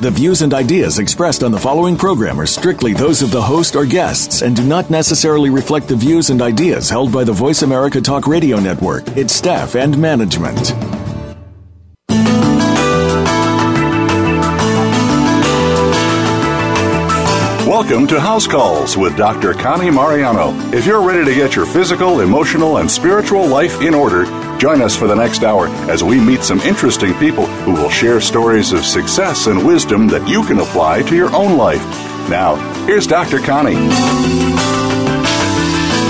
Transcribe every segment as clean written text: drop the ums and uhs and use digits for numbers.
The views and ideas expressed on the following program are strictly those of the host or guests and do not necessarily reflect the views and ideas held by the Voice America Talk Radio Network, its staff, and management. Welcome to House Calls with Dr. Connie Mariano. If you're ready to get your physical, emotional, and spiritual life in order, join us for the next hour as we meet some interesting people who will share stories of success and wisdom that you can apply to your own life. Now, here's Dr. Connie.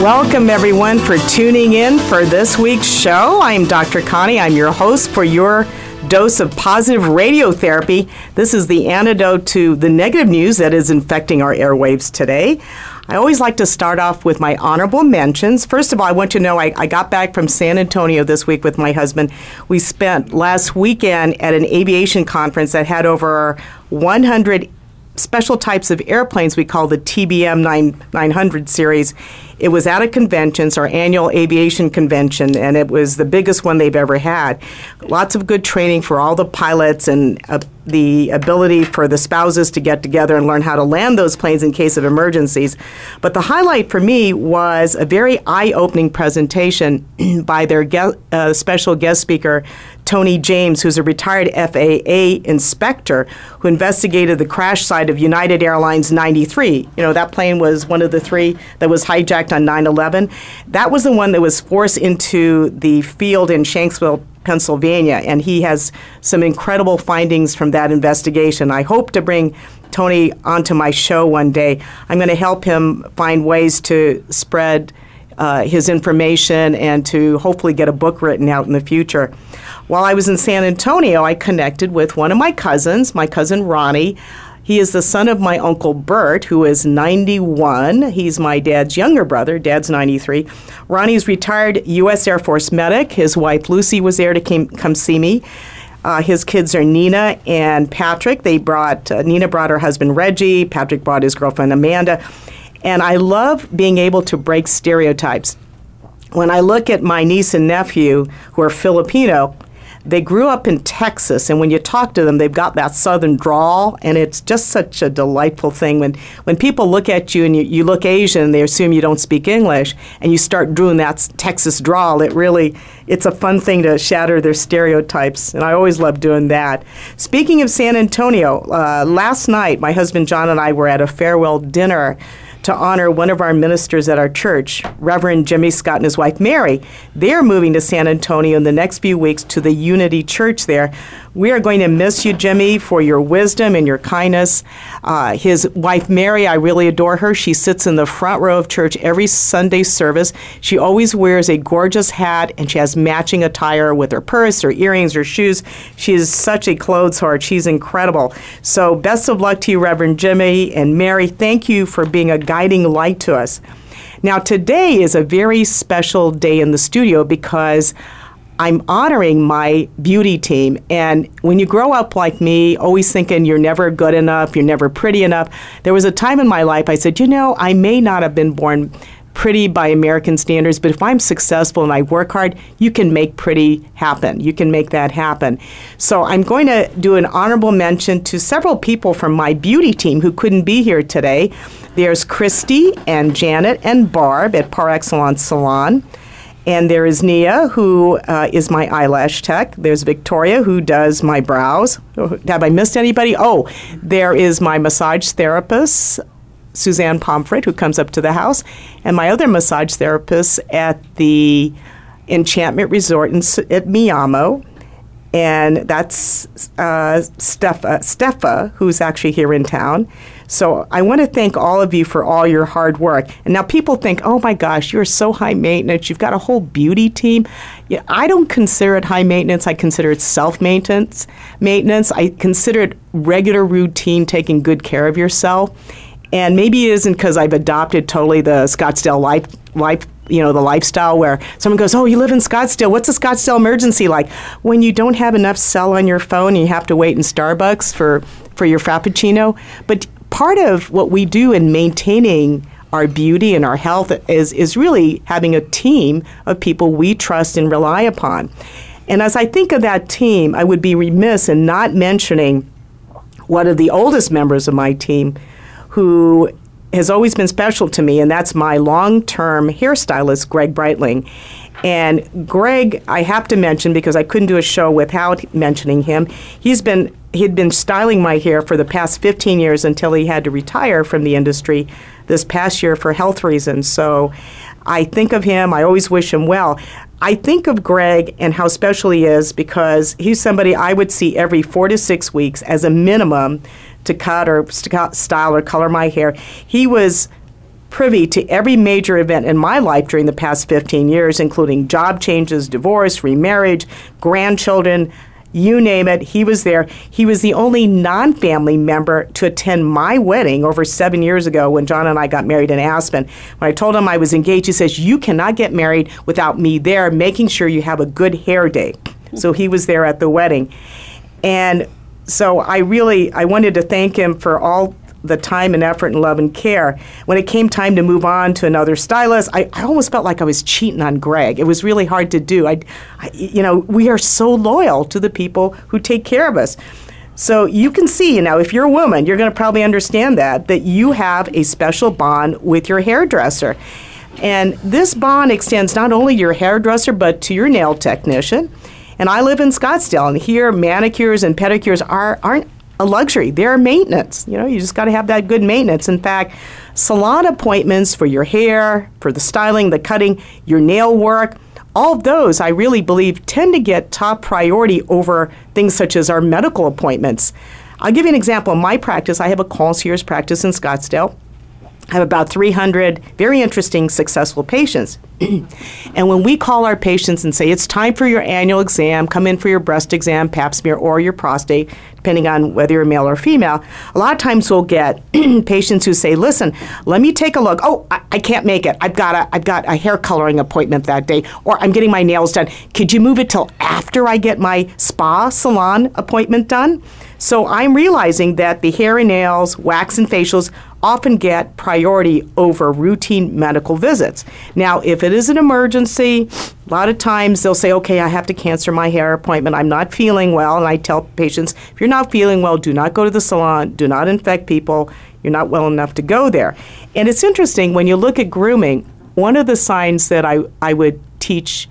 Welcome, everyone, for tuning in for this week's show. I'm Dr. Connie. I'm your host for your dose of positive radiotherapy. This is the antidote to the negative news that is infecting our airwaves today. I always like to start off with my honorable mentions. First of all, I want you to know I got back from San Antonio this week with my husband. We spent last weekend at an aviation conference that had over 100 special types of airplanes we call the TBM-900 series. It was at a convention, it's our annual aviation convention, and it was the biggest one they've ever had. Lots of good training for all the pilots and the ability for the spouses to get together and learn how to land those planes in case of emergencies. But the highlight for me was a very eye-opening presentation by their special guest speaker, Tony James, who's a retired FAA inspector who investigated the crash site of United Airlines 93. You know, that plane was one of the three that was hijacked on 9/11. That was the one that was forced into the field in Shanksville, Pennsylvania, and he has some incredible findings from that investigation. I hope to bring Tony onto my show one day. I'm going to help him find ways to spread his information and to hopefully get a book written out in the future. While I was in San Antonio, I connected with one of my cousins, my cousin Ronnie. He is the son of my uncle Bert, who is 91. He's my dad's younger brother. Dad's 93. Ronnie's retired U.S. Air Force medic. His wife Lucy was there to come see me. His kids are Nina and Patrick. Nina brought her husband Reggie. Patrick brought his girlfriend Amanda. And I love being able to break stereotypes. When I look at my niece and nephew, who are Filipino, they grew up in Texas, and when you talk to them, they've got that southern drawl, and it's just such a delightful thing. When people look at you and you look Asian, they assume you don't speak English, and you start doing that Texas drawl. It's a fun thing to shatter their stereotypes, and I always love doing that. Speaking of San Antonio, last night, my husband John and I were at a farewell dinner to honor one of our ministers at our church, Reverend Jimmy Scott and his wife, Mary. They're moving to San Antonio in the next few weeks to the Unity Church there. We are going to miss you, Jimmy, for your wisdom and your kindness. His wife, Mary, I really adore her. She sits in the front row of church every Sunday service. She always wears a gorgeous hat, and she has matching attire with her purse, her earrings, her shoes. She is such a clothes whore. She's incredible. So best of luck to you, Reverend Jimmy and Mary. Thank you for being a guiding light to us. Now, today is a very special day in the studio because I'm honoring my beauty team. And when you grow up like me, always thinking you're never good enough, you're never pretty enough, there was a time in my life I said, you know, I may not have been born pretty by American standards, but if I'm successful and I work hard, you can make pretty happen. You can make that happen. So I'm going to do an honorable mention to several people from my beauty team who couldn't be here today. There's Christy and Janet and Barb at Par Exsalonce Salon. And there is Nia, who is my eyelash tech. There's Victoria, who does my brows. Have I missed anybody? Oh, there is my massage therapist, Suzanne Pomfret, who comes up to the house, and my other massage therapist at the Enchantment Resort at Miamo. And that's Stefa, who's actually here in town. So I want to thank all of you for all your hard work. And now people think, oh my gosh, you're so high maintenance. You've got a whole beauty team. Yeah, I don't consider it high maintenance. I consider it self-maintenance. I consider it regular routine, taking good care of yourself. And maybe it isn't because I've adopted totally the Scottsdale life you know, the lifestyle where someone goes, oh, you live in Scottsdale. What's a Scottsdale emergency like? When you don't have enough cell on your phone and you have to wait in Starbucks for your Frappuccino. But part of what we do in maintaining our beauty and our health is really having a team of people we trust and rely upon. And as I think of that team, I would be remiss in not mentioning one of the oldest members of my team who has always been special to me, and that's my long-term hairstylist, Greg Breitling. And Greg, I have to mention, because I couldn't do a show without mentioning him, he'd been styling my hair for the past 15 years until he had to retire from the industry this past year for health reasons. So I think of him, I always wish him well. I think of Greg and how special he is because he's somebody I would see every 4 to 6 weeks as a minimum to cut or style or color my hair. He was privy to every major event in my life during the past 15 years, including job changes, divorce, remarriage, grandchildren, you name it, he was there. He was the only non-family member to attend my wedding over 7 years ago when John and I got married in Aspen. When I told him I was engaged, he says, you cannot get married without me there, making sure you have a good hair day. So he was there at the wedding. And so I wanted to thank him for all the time and effort and love and care. When it came time to move on to another stylist, I almost felt like I was cheating on Greg. It was really hard to do. We are so loyal to the people who take care of us. So you can see, if you're a woman, you're going to probably understand that you have a special bond with your hairdresser. And this bond extends not only to your hairdresser, but to your nail technician. And I live in Scottsdale, and here manicures and pedicures aren't a luxury. They're maintenance. You just got to have that good maintenance. In fact, salon appointments for your hair, for the styling, the cutting, your nail work, all of those, I really believe, tend to get top priority over things such as our medical appointments. I'll give you an example. In my practice, I have a concierge practice in Scottsdale. I have about 300 very interesting, successful patients. And when we call our patients and say, it's time for your annual exam, come in for your breast exam, pap smear, or your prostate, depending on whether you're male or female, a lot of times we'll get patients who say, listen, let me take a look. Oh, I can't make it. I've got a hair coloring appointment that day, or I'm getting my nails done. Could you move it till after I get my spa salon appointment done? So I'm realizing that the hair and nails, wax and facials often get priority over routine medical visits. Now, if it is an emergency, a lot of times they'll say, okay, I have to cancel my hair appointment. I'm not feeling well. And I tell patients, if you're not feeling well, do not go to the salon. Do not infect people. You're not well enough to go there. And it's interesting, when you look at grooming, one of the signs that I would teach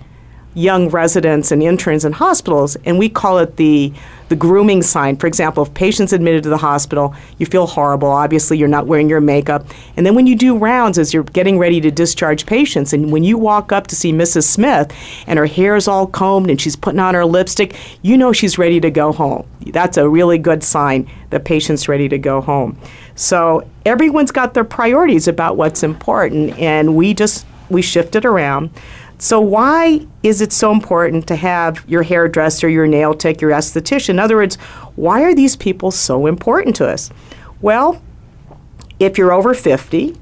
young residents and interns in hospitals, and we call it the grooming sign. For example, if patient's admitted to the hospital, you feel horrible. Obviously, you're not wearing your makeup. And then when you do rounds as you're getting ready to discharge patients, and when you walk up to see Mrs. Smith and her hair is all combed and she's putting on her lipstick, you know she's ready to go home. That's a really good sign the patient's ready to go home. So everyone's got their priorities about what's important, and we shift it around. So why is it so important to have your hairdresser, your nail tech, your esthetician? In other words, why are these people so important to us? Well, if you're over 50,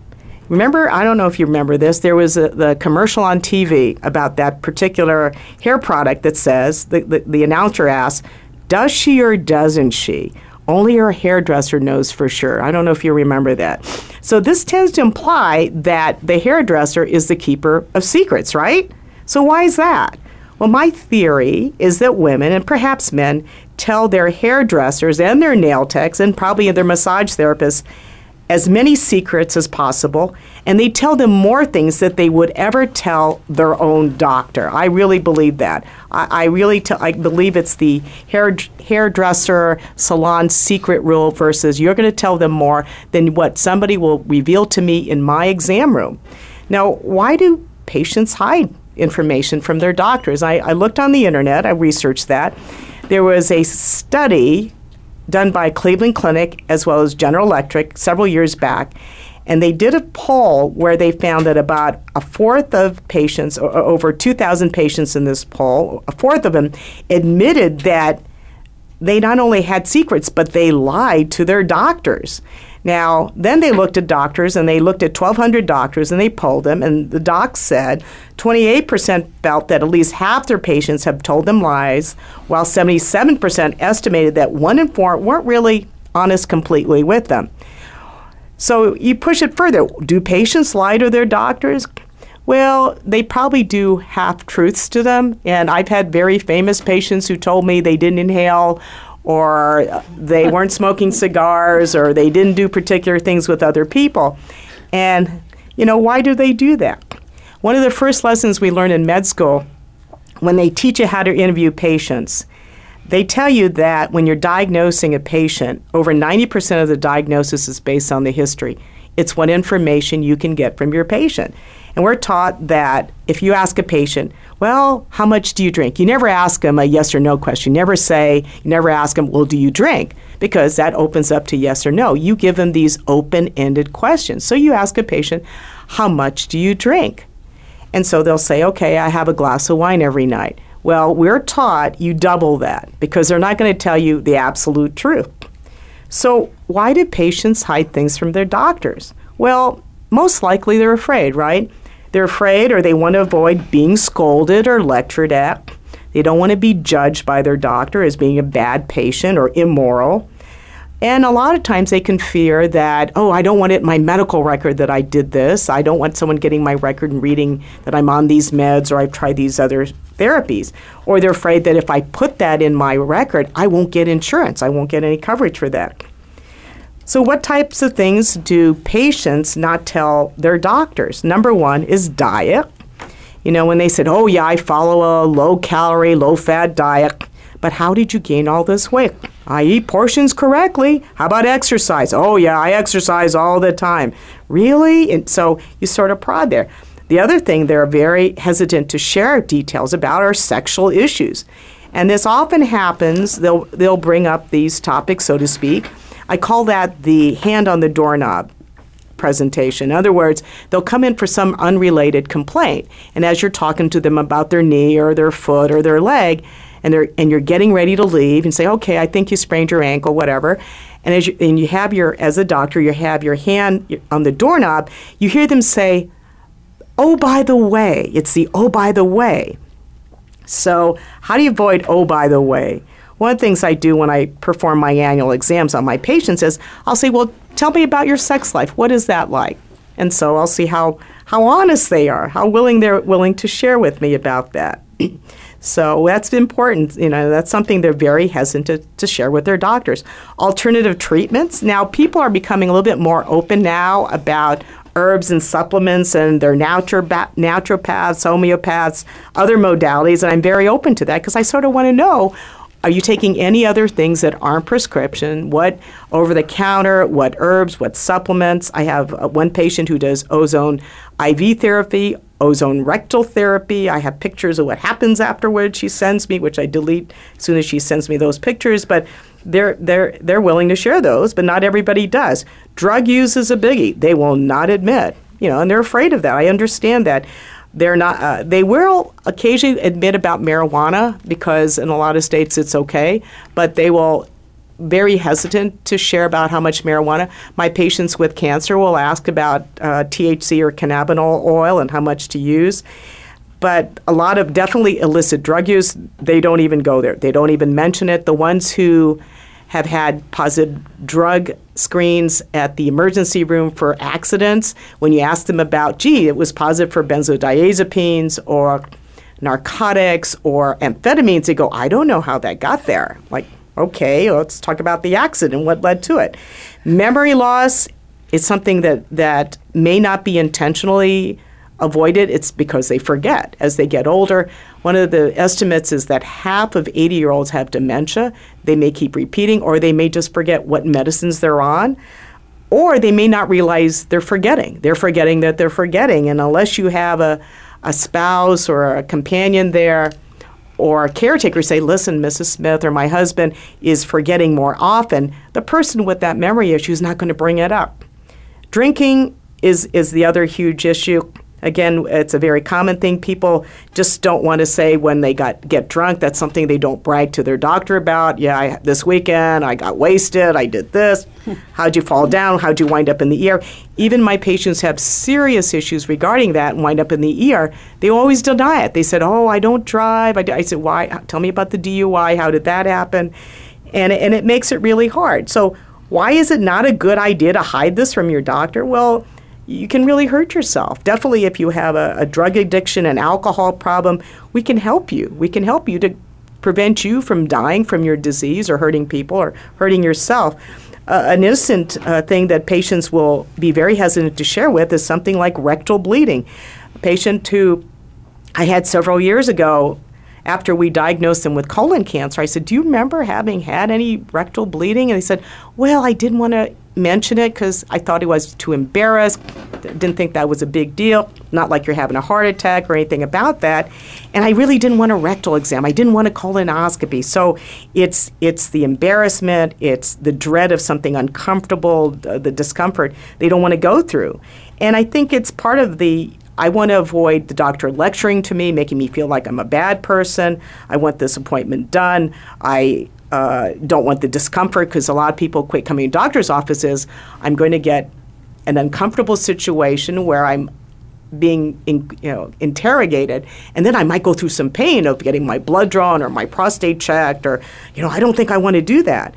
remember, I don't know if you remember this, there was the commercial on TV about that particular hair product that says, the announcer asks, does she or doesn't she? Only her hairdresser knows for sure. I don't know if you remember that. So this tends to imply that the hairdresser is the keeper of secrets, right? So why is that? Well, my theory is that women, and perhaps men, tell their hairdressers and their nail techs and probably their massage therapists as many secrets as possible, and they tell them more things that they would ever tell their own doctor. I really believe that. I believe it's the hairdresser salon secret rule versus you're going to tell them more than what somebody will reveal to me in my exam room. Now, why do patients hide information from their doctors? I looked on the internet. I researched that. There was a study done by Cleveland Clinic as well as General Electric several years back. And they did a poll where they found that about a fourth of patients, or over 2,000 patients in this poll, a fourth of them admitted that they not only had secrets, but they lied to their doctors. Now, then they looked at doctors, and they looked at 1,200 doctors, and they polled them, and the docs said 28% felt that at least half their patients have told them lies, while 77% estimated that 1 in 4 weren't really honest completely with them. So you push it further. Do patients lie to their doctors? Well, they probably do half-truths to them, and I've had very famous patients who told me they didn't inhale, or they weren't smoking cigars, or they didn't do particular things with other people. And, you know, why do they do that? One of the first lessons we learn in med school, when they teach you how to interview patients, they tell you that when you're diagnosing a patient, over 90% of the diagnosis is based on the history. It's what information you can get from your patient. And we're taught that if you ask a patient, well, how much do you drink? You never ask them a yes or no question. You never ask them, well, do you drink? Because that opens up to yes or no. You give them these open-ended questions. So you ask a patient, how much do you drink? And so they'll say, okay, I have a glass of wine every night. Well, we're taught you double that because they're not going to tell you the absolute truth. So why do patients hide things from their doctors? Well, most likely they're afraid, right? They're afraid, or they want to avoid being scolded or lectured at. They don't want to be judged by their doctor as being a bad patient or immoral. And a lot of times they can fear that, oh, I don't want it in my medical record that I did this. I don't want someone getting my record and reading that I'm on these meds or I've tried these other therapies. Or they're afraid that if I put that in my record, I won't get insurance. I won't get any coverage for that. So what types of things do patients not tell their doctors? Number one is diet. You know, when they said, oh, yeah, I follow a low-calorie, low-fat diet. But how did you gain all this weight? I eat portions correctly. How about exercise? Oh, yeah, I exercise all the time. Really? And so you sort of prod there. The other thing they're very hesitant to share details about are sexual issues. And this often happens. They'll bring up these topics, so to speak. I call that the hand on the doorknob presentation. In other words, they'll come in for some unrelated complaint. And as you're talking to them about their knee or their foot or their leg, and you're getting ready to leave and say, okay, I think you sprained your ankle, whatever. And as a doctor, you have your hand on the doorknob. You hear them say, oh, by the way. It's the oh, by the way. So how do you avoid oh, by the way? One of the things I do when I perform my annual exams on my patients is I'll say, well, tell me about your sex life. What is that like? And so I'll see how honest they are, how willing they're willing to share with me about that. So that's important. You know, that's something they're very hesitant to share with their doctors. Alternative treatments. Now, people are becoming a little bit more open now about herbs and supplements, and they're naturopaths, homeopaths, other modalities. And I'm very open to that because I sort of want to know, are you taking any other things that aren't prescription? What over-the-counter, what herbs, what supplements? I have one patient who does ozone IV therapy, ozone rectal therapy. I have pictures of what happens afterwards she sends me, which I delete as soon as she sends me those pictures. But they're willing to share those, but not everybody does. Drug use is a biggie. They will not admit, you know, and they're afraid of that. I understand that. They're not. They will occasionally admit about marijuana because in a lot of states it's okay, but they will very hesitant to share about how much marijuana. My patients with cancer will ask about THC or cannabinol oil and how much to use, but a lot of definitely illicit drug use, they don't even go there. They don't even mention it. The ones who have had positive drug screens at the emergency room for accidents, when you ask them about, gee, it was positive for benzodiazepines or narcotics or amphetamines, they go, I don't know how that got there. Like, okay, let's talk about the accident, what led to it. Memory loss is something that may not be intentionally avoided. It's because they forget as they get older. One of the estimates is that half of 80-year-olds have dementia. They may keep repeating, or they may just forget what medicines they're on, or they may not realize they're forgetting. They're forgetting that they're forgetting. And unless you have a spouse or a companion there or a caretaker say, listen, Mrs. Smith or my husband is forgetting more often, the person with that memory issue is not going to bring it up. Drinking is the other huge issue. Again, it's a very common thing. People just don't want to say when they get drunk. That's something they don't brag to their doctor about. Yeah, this weekend I got wasted. I did this. How'd you fall down? How'd you wind up in the ER? Even my patients have serious issues regarding that and wind up in the ER. They always deny it. They said, oh, I don't drive. I said, why? Tell me about the DUI. How did that happen? And it makes it really hard. So why is it not a good idea to hide this from your doctor? Well, you can really hurt yourself. Definitely if you have a drug addiction, an alcohol problem, we can help you. We can help you to prevent you from dying from your disease or hurting people or hurting yourself. An innocent thing that patients will be very hesitant to share with is something like rectal bleeding. A patient who I had several years ago, after we diagnosed them with colon cancer, I said, do you remember having had any rectal bleeding? And they said, well, I didn't want to mention it because I thought it was too embarrassed. Didn't think that was a big deal. Not like you're having a heart attack or anything about that. And I really didn't want a rectal exam. I didn't want a colonoscopy. So it's the embarrassment. It's the dread of something uncomfortable, the discomfort they don't want to go through. And I think it's part of the I want to avoid the doctor lecturing to me, making me feel like I'm a bad person. I want this appointment done. I don't want the discomfort because a lot of people quit coming to doctor's offices. I'm going to get an uncomfortable situation where I'm being interrogated, and then I might go through some pain of getting my blood drawn or my prostate checked, or I don't think I want to do that.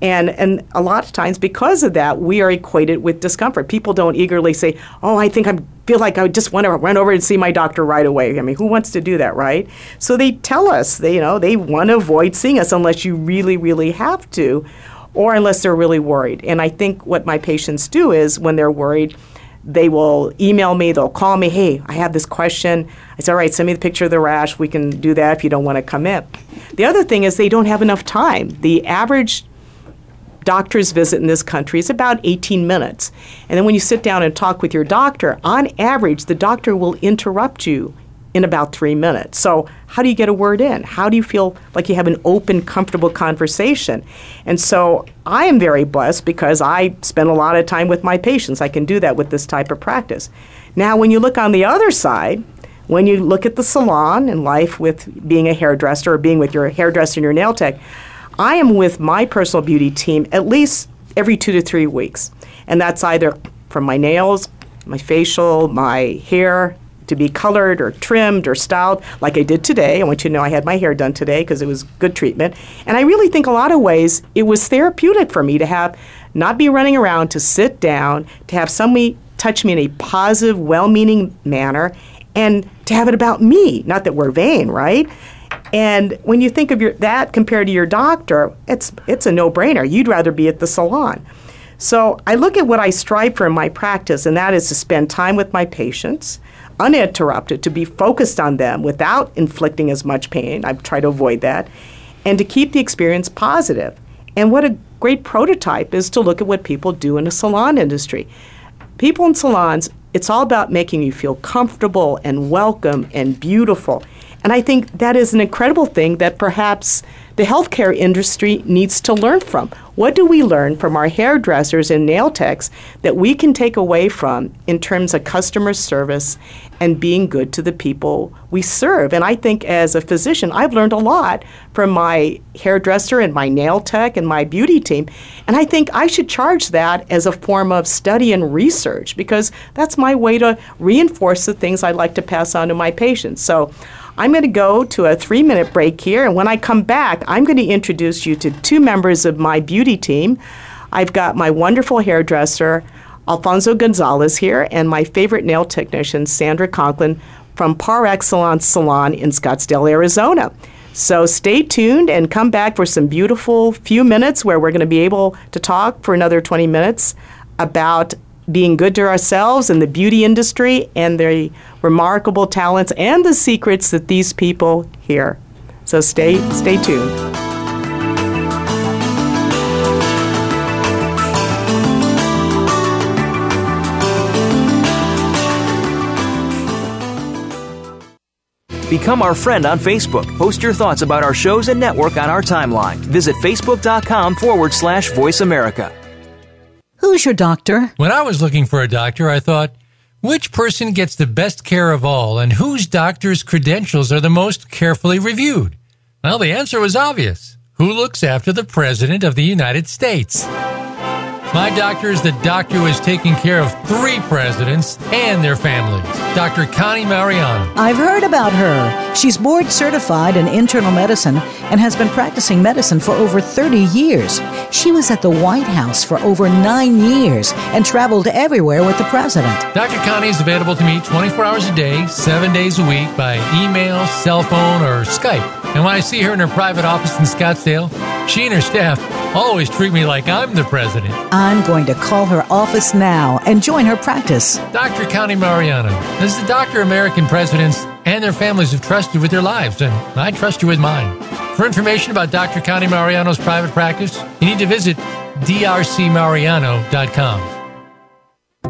And a lot of times because of that, we are equated with discomfort. People don't eagerly say, oh, I think I feel like I just want to run over and see my doctor right away. I mean, who wants to do that, right? So they tell us, they want to avoid seeing us unless you really, really have to, or unless they're really worried. And I think what my patients do is when they're worried, they will email me, they'll call me, hey, I have this question. I say, all right, send me the picture of the rash. We can do that if you don't want to come in. The other thing is they don't have enough time. The average doctor's visit in this country is about 18 minutes. And then when you sit down and talk with your doctor, on average, the doctor will interrupt you in about 3 minutes. So how do you get a word in? How do you feel like you have an open, comfortable conversation? And so I am very blessed because I spend a lot of time with my patients. I can do that with this type of practice. Now, when you look on the other side, when you look at the salon and life with being a hairdresser or being with your hairdresser and your nail tech, I am with my personal beauty team at least every 2 to 3 weeks. And that's either from my nails, my facial, my hair to be colored or trimmed or styled like I did today. I want you to know I had my hair done today because it was good treatment. And I really think a lot of ways it was therapeutic for me to have not be running around, to sit down, to have somebody touch me in a positive, well-meaning manner, and to have it about me. Not that we're vain, right? And when you think of that compared to your doctor, it's a no-brainer. You'd rather be at the salon. So I look at what I strive for in my practice, and that is to spend time with my patients, uninterrupted, to be focused on them without inflicting as much pain. I try to avoid that, and to keep the experience positive. And what a great prototype is to look at what people do in the salon industry. People in salons, it's all about making you feel comfortable and welcome and beautiful. And I think that is an incredible thing that perhaps the healthcare industry needs to learn from. What do we learn from our hairdressers and nail techs that we can take away from in terms of customer service and being good to the people we serve? And I think as a physician, I've learned a lot from my hairdresser and my nail tech and my beauty team. And I think I should charge that as a form of study and research because that's my way to reinforce the things I like to pass on to my patients. So I'm going to go to a 3-minute break here, and when I come back, I'm going to introduce you to two members of my beauty team. I've got my wonderful hairdresser, Alfonso Gonzalez, here, and my favorite nail technician, Sandra Conklin, from Par Exsalonce Salon in Scottsdale, Arizona. So stay tuned and come back for some beautiful few minutes where we're going to be able to talk for another 20 minutes about being good to ourselves and the beauty industry and the remarkable talents and the secrets that these people hear. So stay tuned. Become our friend on Facebook. Post your thoughts about our shows and network on our timeline. Visit facebook.com/Voice America. Who's your doctor? When I was looking for a doctor, I thought, Which person gets the best care of all, and whose doctor's credentials are the most carefully reviewed? Well, the answer was obvious. Who looks after the President of the United States? My doctor is the doctor who has taken care of 3 presidents and their families, Dr. Connie Mariano. I've heard about her. She's board certified in internal medicine and has been practicing medicine for over 30 years. She was at the White House for over 9 years and traveled everywhere with the president. Dr. Connie is available to me 24 hours a day, 7 days a week by email, cell phone, or Skype. And when I see her in her private office in Scottsdale, she and her staff always treat me like I'm the president. I'm going to call her office now and join her practice. Dr. Connie Mariano is the doctor American presidents and their families have trusted with their lives, and I trust you with mine. For information about Dr. Connie Mariano's private practice, you need to visit drcmariano.com.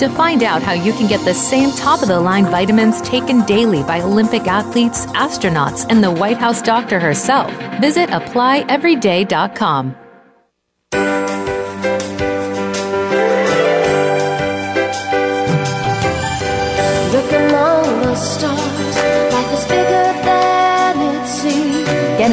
To find out how you can get the same top-of-the-line vitamins taken daily by Olympic athletes, astronauts, and the White House doctor herself, visit applyeveryday.com. Look among the stars, life is bigger than it seems. Get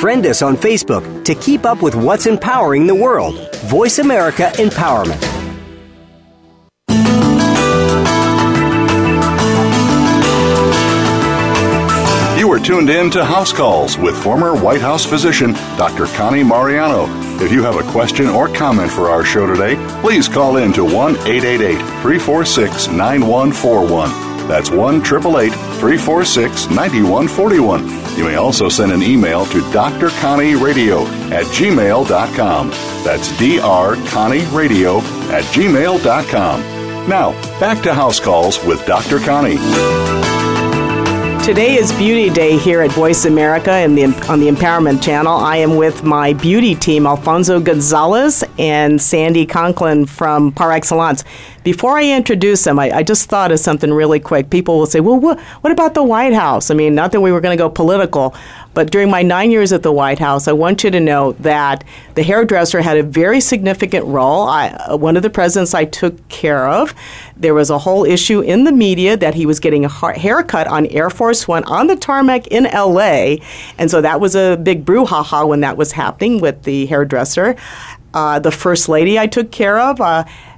Friend us on Facebook to keep up with what's empowering the world. Voice America Empowerment. You are tuned in to House Calls with former White House physician Dr. Connie Mariano. If you have a question or comment for our show today, please call in to 1-888-346-9141. That's 1-888-346-9141. You may also send an email to drconnieradio@gmail.com. That's drconnieradio@gmail.com. Now, back to House Calls with Dr. Connie. Today is Beauty Day here at Voice America and on the Empowerment Channel. I am with my beauty team, Alfonso Gonzalez and Sandy Conklin from Par Exsalonce. Before I introduce them, I just thought of something really quick. People will say, well, what about the White House? I mean, not that we were going to go political, but during my 9 years at the White House, I want you to know that the hairdresser had a very significant role. One of the presidents I took care of, there was a whole issue in the media that he was getting a haircut on Air Force One on the tarmac in L.A., and so that was a big brouhaha when that was happening with the hairdresser. The first lady I took care of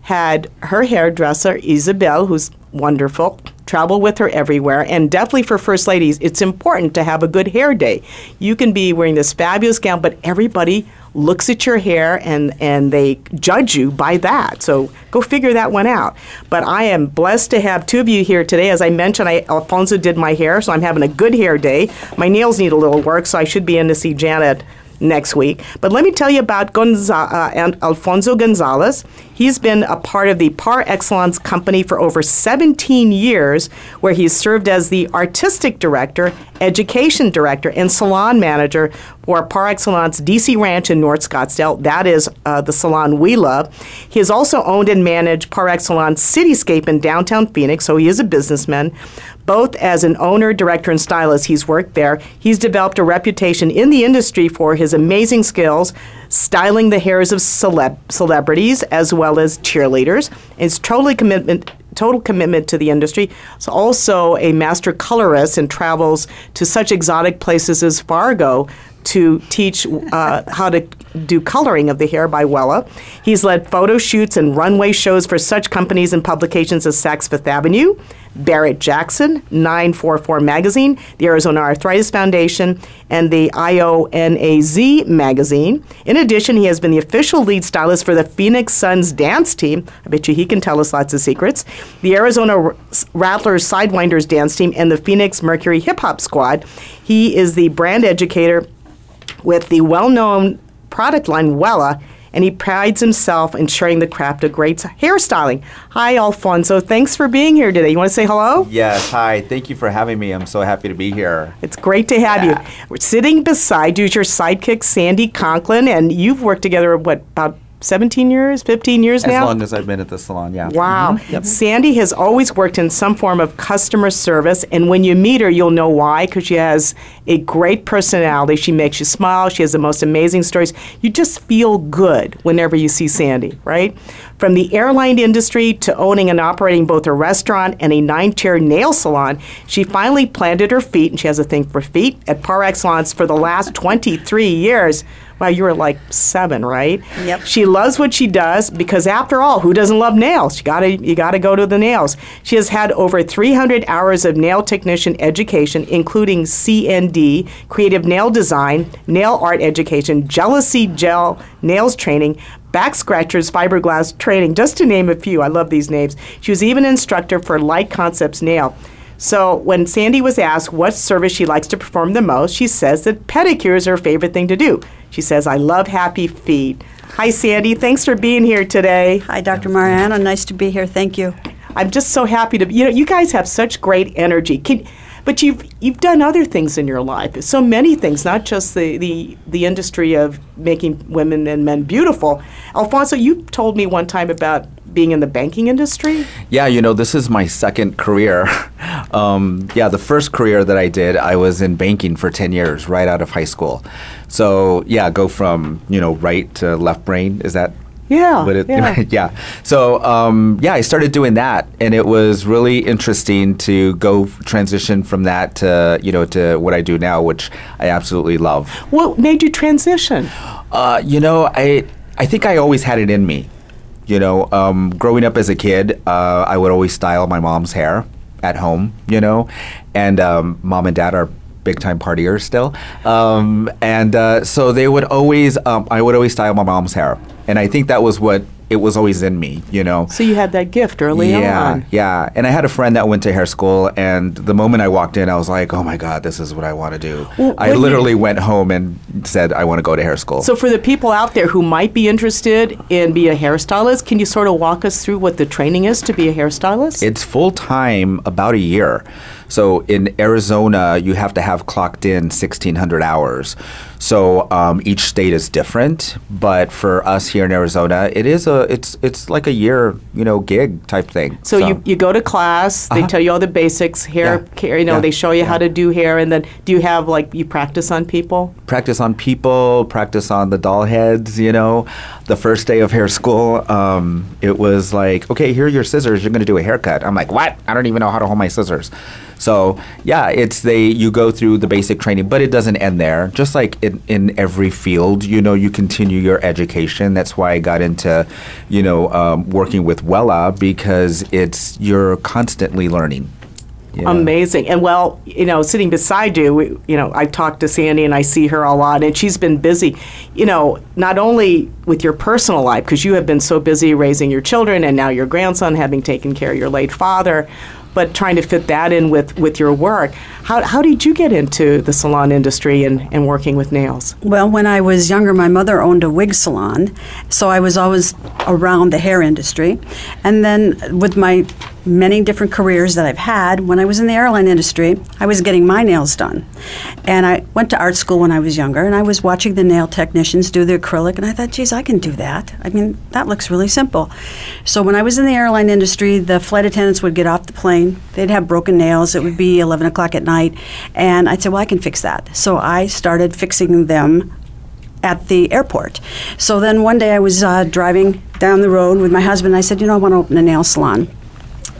had her hairdresser, Isabel, who's wonderful, travel with her everywhere. And definitely for first ladies, it's important to have a good hair day. You can be wearing this fabulous gown, but everybody looks at your hair and they judge you by that. So go figure that one out. But I am blessed to have two of you here today. As I mentioned, Alfonso did my hair, so I'm having a good hair day. My nails need a little work, so I should be in to see Janet next week. But let me tell you about Alfonso Gonzalez. He's been a part of the Par Exsalonce company for over 17 years, where he's served as the artistic director, education director, and salon manager for Par Exsalonce DC Ranch in North Scottsdale. That is the salon we love. He has also owned and managed Par Exsalonce Cityscape in downtown Phoenix, so he is a businessman. Both as an owner, director, and stylist, he's worked there. He's developed a reputation in the industry for his amazing skills, styling the hairs of celebrities as well as cheerleaders. It's total commitment to the industry. He's also a master colorist and travels to such exotic places as Fargo to teach how to do coloring of the hair by Wella. He's led photo shoots and runway shows for such companies and publications as Saks Fifth Avenue, Barrett Jackson, 944 Magazine, the Arizona Arthritis Foundation, and the IONAZ Magazine. In addition, he has been the official lead stylist for the Phoenix Suns dance team. I bet you he can tell us lots of secrets. The Arizona Rattlers Sidewinders dance team and the Phoenix Mercury Hip Hop Squad. He is the brand educator with the well-known product line Wella, and he prides himself in sharing the craft of great hairstyling. Hi, Alfonso. Thanks for being here today. You want to say hello? Yes. Hi. Thank you for having me. I'm so happy to be here. It's great to have you. We're sitting beside you is your sidekick, Sandy Conklin, and you've worked together, what, about 17 years, 15 years now? As long as I've been at the salon, yeah. Wow. Mm-hmm. Yep. Sandy has always worked in some form of customer service, and when you meet her, you'll know why, because she has a great personality. She makes you smile. She has the most amazing stories. You just feel good whenever you see Sandy, right? From the airline industry to owning and operating both a restaurant and a 9-chair nail salon, she finally planted her feet, and she has a thing for feet, at Par Exsalonce for the last 23 years. Wow, you were like 7, right? Yep. She loves what she does because, after all, who doesn't love nails? You gotta go to the nails. She has had over 300 hours of nail technician education, including CND, creative nail design, nail art education, jealousy gel nails training, back scratchers, fiberglass training, just to name a few. I love these names. She was even an instructor for Light Concepts Nail. So when Sandy was asked what service she likes to perform the most, she says that pedicure is her favorite thing to do. She says, I love happy feet. Hi, Sandy. Thanks for being here today. Hi, Dr. Mariano. Nice to be here. Thank you. I'm just so happy to be. You know, you guys have such great energy. But you've done other things in your life, so many things, not just the industry of making women and men beautiful. Alfonso, you told me one time about being in the banking industry? Yeah, you know, this is my second career. The first career that I did, I was in banking for 10 years, right out of high school. So, go from, right to left brain. Is that? Yeah. So, I started doing that, and it was really interesting to go transition from that to, to what I do now, which I absolutely love. What made you transition? I think I always had it in me. Growing up as a kid, I would always style my mom's hair at home, and mom and dad are big-time partiers still. So they would always, I would always style my mom's hair. And I think that was what, it was always in me, So you had that gift early on. Yeah. And I had a friend that went to hair school, and the moment I walked in, I was like, oh my God, this is what I want to do. Well, I literally went home and said, I want to go to hair school. So for the people out there who might be interested in being a hairstylist, can you sort of walk us through what the training is to be a hairstylist? It's full-time, about a year. So in Arizona, you have to have clocked in 1,600 hours. So each state is different, but for us here in Arizona, it's like a year, gig type thing. So. You go to class, they tell you all the basics, hair care, they show you how to do hair, and then do you have you practice on people? Practice on people, practice on the doll heads, The first day of hair school, it was like, okay, here are your scissors, you're going to do a haircut. I'm like, what? I don't even know how to hold my scissors. So, you go through the basic training, but it doesn't end there. Just like in every field, you continue your education. That's why I got into, working with Wella, because you're constantly learning. Yeah. Amazing. And, sitting beside you, I talk to Sandy and I see her a lot, and she's been busy, not only with your personal life, because you have been so busy raising your children and now your grandson, having taken care of your late father, but trying to fit that in with your work. How did you get into the salon industry and working with nails? Well, when I was younger, my mother owned a wig salon, so I was always around the hair industry. And then with my many different careers that I've had, when I was in the airline industry, I was getting my nails done. And I went to art school when I was younger, and I was watching the nail technicians do the acrylic, and I thought, geez, I can do that. I mean, that looks really simple. So when I was in the airline industry, the flight attendants would get off the plane. They'd have broken nails. It would be 11 o'clock at night. And I'd say, well, I can fix that. So I started fixing them at the airport. So then one day I was driving down the road with my husband. I said, I want to open a nail salon.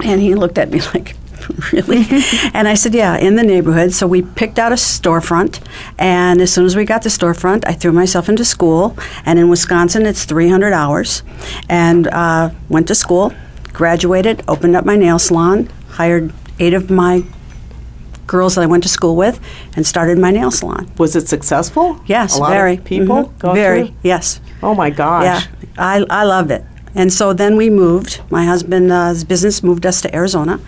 And he looked at me like, Really? And I said, yeah, in the neighborhood. So we picked out a storefront, and as soon as we got the storefront, I threw myself into school. And in Wisconsin, it's 300 hours. And went to school, graduated, opened up my nail salon, hired 8 of my girls that I went to school with, and started my nail salon. Was it successful? Yes, very. A lot of people go through? Yes. Oh, my gosh. Yeah, I loved it. And so then we moved. My husband's business moved us to Arizona.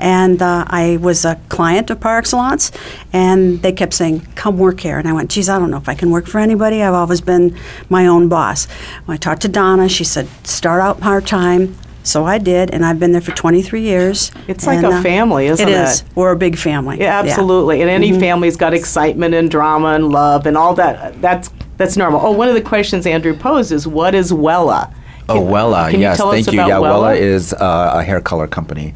And I was a client of Par Exsalonce, and they kept saying, come work here. And I went, geez, I don't know if I can work for anybody. I've always been my own boss. When I talked to Donna, she said, start out part-time. So I did, and I've been there for 23 years. It's like a family, isn't it? It is. We're a big family. Yeah, absolutely. Yeah. And any family's got excitement and drama and love and all that. That's normal. Oh, one of the questions Andrew posed is, what is Wella? Oh, Wella, yes, thank you. Yeah, Wella is a hair color company.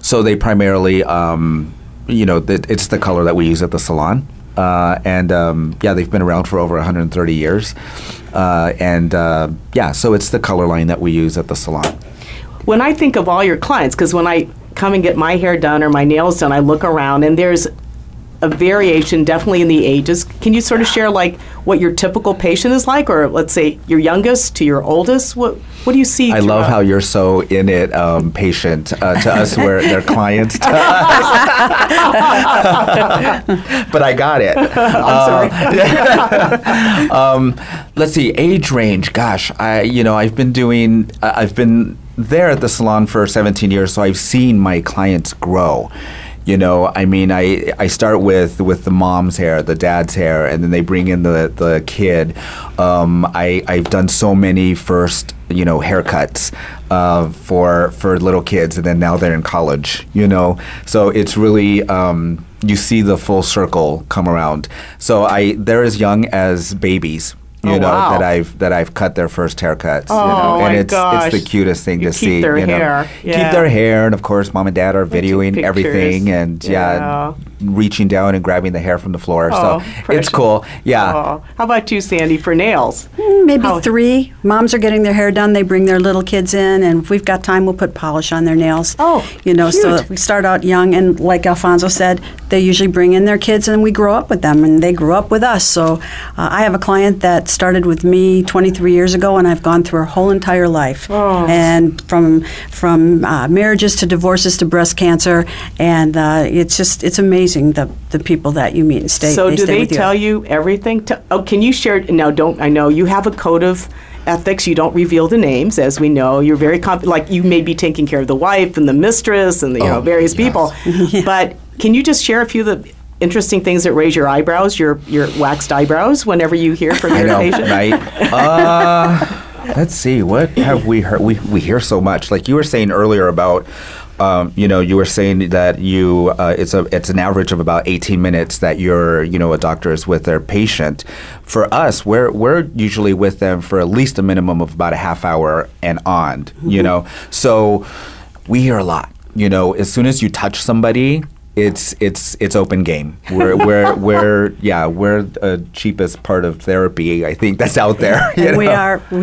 So they primarily, it's the color that we use at the salon. They've been around for over 130 years. So it's the color line that we use at the salon. When I think of all your clients, because when I come and get my hair done or my nails done, I look around and there's a variation definitely in the ages. Can you sort of share like what your typical patient is like, or let's say your youngest to your oldest? What do you see? I love how you're so in it, patient to us, where they're clients to us. But I got it. I'm sorry. Let's see, age range. Gosh, I've been there at the salon for 17 years, so I've seen my clients grow. You know, I mean, I start with the mom's hair, the dad's hair, and then they bring in the kid. I've done so many first, haircuts for little kids, and then now they're in college, So it's really, you see the full circle come around. So they're as young as babies. That I've cut their first haircuts. Oh, and it's the cutest thing to see. Keep their hair. Yeah. Keep their hair, and of course, mom and dad are videoing everything, and reaching down and grabbing the hair from the floor. Oh, so precious. It's cool. Yeah. Oh. How about you, Sandy, for nails? Maybe 3. Moms are getting their hair done. They bring their little kids in, and if we've got time, we'll put polish on their nails. Oh, cute. So we start out young, and like Alfonso said, they usually bring in their kids, and we grow up with them, and they grew up with us. So I have a client that started with me 23 years ago, and I've gone through her whole entire life, and from marriages to divorces to breast cancer, and it's amazing the people that you meet and stay. So do they tell you everything? Can you share? Now, don't I know you have a code of ethics? You don't reveal the names, as we know. You're very you may be taking care of the wife and the mistress and the various people, but can you just share a few of the interesting things that raise your eyebrows, your waxed eyebrows, whenever you hear from your patient? Right? Let's see. What have we heard? We hear so much. Like you were saying earlier about, you were saying that you it's an average of about 18 minutes that you're a doctor is with their patient. For us, we're usually with them for at least a minimum of about a half hour and on. So we hear a lot. As soon as you touch somebody, It's open game. We're the cheapest part of therapy, I think, that's out there.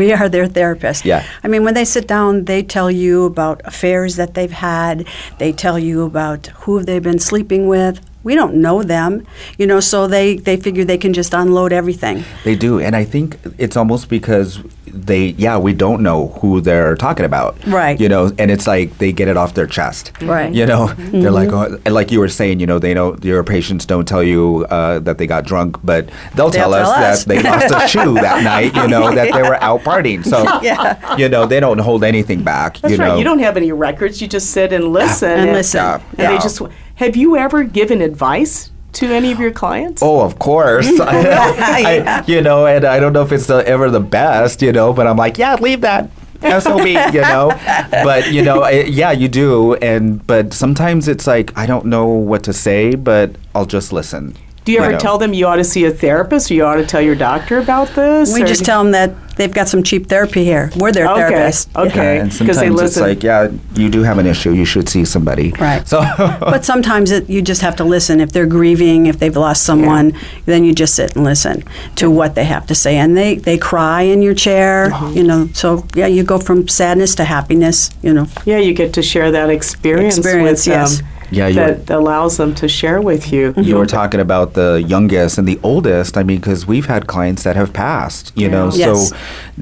We are their therapist. Yeah. I mean, when they sit down, they tell you about affairs that they've had. They tell you about who they've been sleeping with. We don't know them, so they figure they can just unload everything. They do, and I think it's almost because we don't know who they're talking about. Right. And it's like they get it off their chest. Right. They're like, oh, and like you were saying, they know your patients don't tell you that they got drunk, but they'll tell us that they lost a shoe that night, that they were out partying. So, they don't hold anything back. That's right. You don't have any records. You just sit and listen. They just... Have you ever given advice to any of your clients? Oh, of course. And I don't know if it's ever the best, but I'm like, leave that. SOB, But, you do. But sometimes it's like, I don't know what to say, but I'll just listen. Do you ever tell them you ought to see a therapist, or you ought to tell your doctor about this? We just tell them that they've got some cheap therapy here. We're their therapist. Okay. And sometimes they listen. It's like, you do have an issue. You should see somebody. Right. So, but sometimes you just have to listen. If they're grieving, if they've lost someone, then you just sit and listen to what they have to say. And they cry in your chair, So, you go from sadness to happiness, Yeah, you get to share that experience with them. Yes. yeah, that allows them to share with you. You were talking about the youngest and the oldest, I mean, because we've had clients that have passed, you know, so,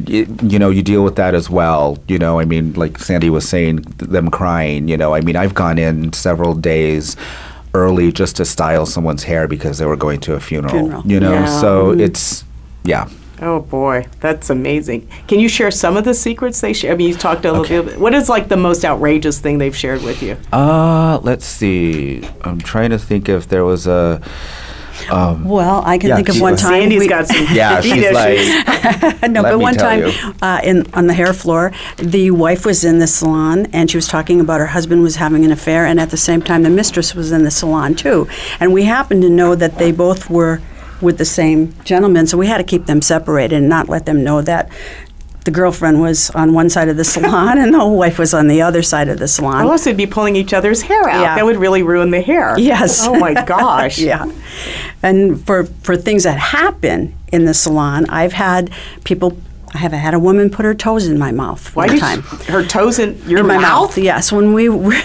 you know, you deal with that as well, you know, I mean, like Sandy was saying, them crying, you know, I mean, I've gone in several days early just to style someone's hair because they were going to a funeral. You know, so it's, Oh, boy. That's amazing. Can you share some of the secrets they share? I mean, you talked a little bit. What is, like, the most outrageous thing they've shared with you? Let's see. I'm trying to think if there was a... well, I can think of one time. Sandy's got some she's like... No, but one time on the hair floor, the wife was in the salon, and she was talking about her husband was having an affair, and at the same time, the mistress was in the salon, too. And we happened to know that they both were... with the same gentleman, so we had to keep them separated and not let them know that the girlfriend was on one side of the salon and the wife was on the other side of the salon. Unless they'd be pulling each other's hair out. Yeah. That would really ruin the hair. Yes. Oh, my gosh. Yeah. And for things that happen in the salon, I've had people... I haven't had a woman put her toes in my mouth one time. Her toes in my mouth? Yes. When we were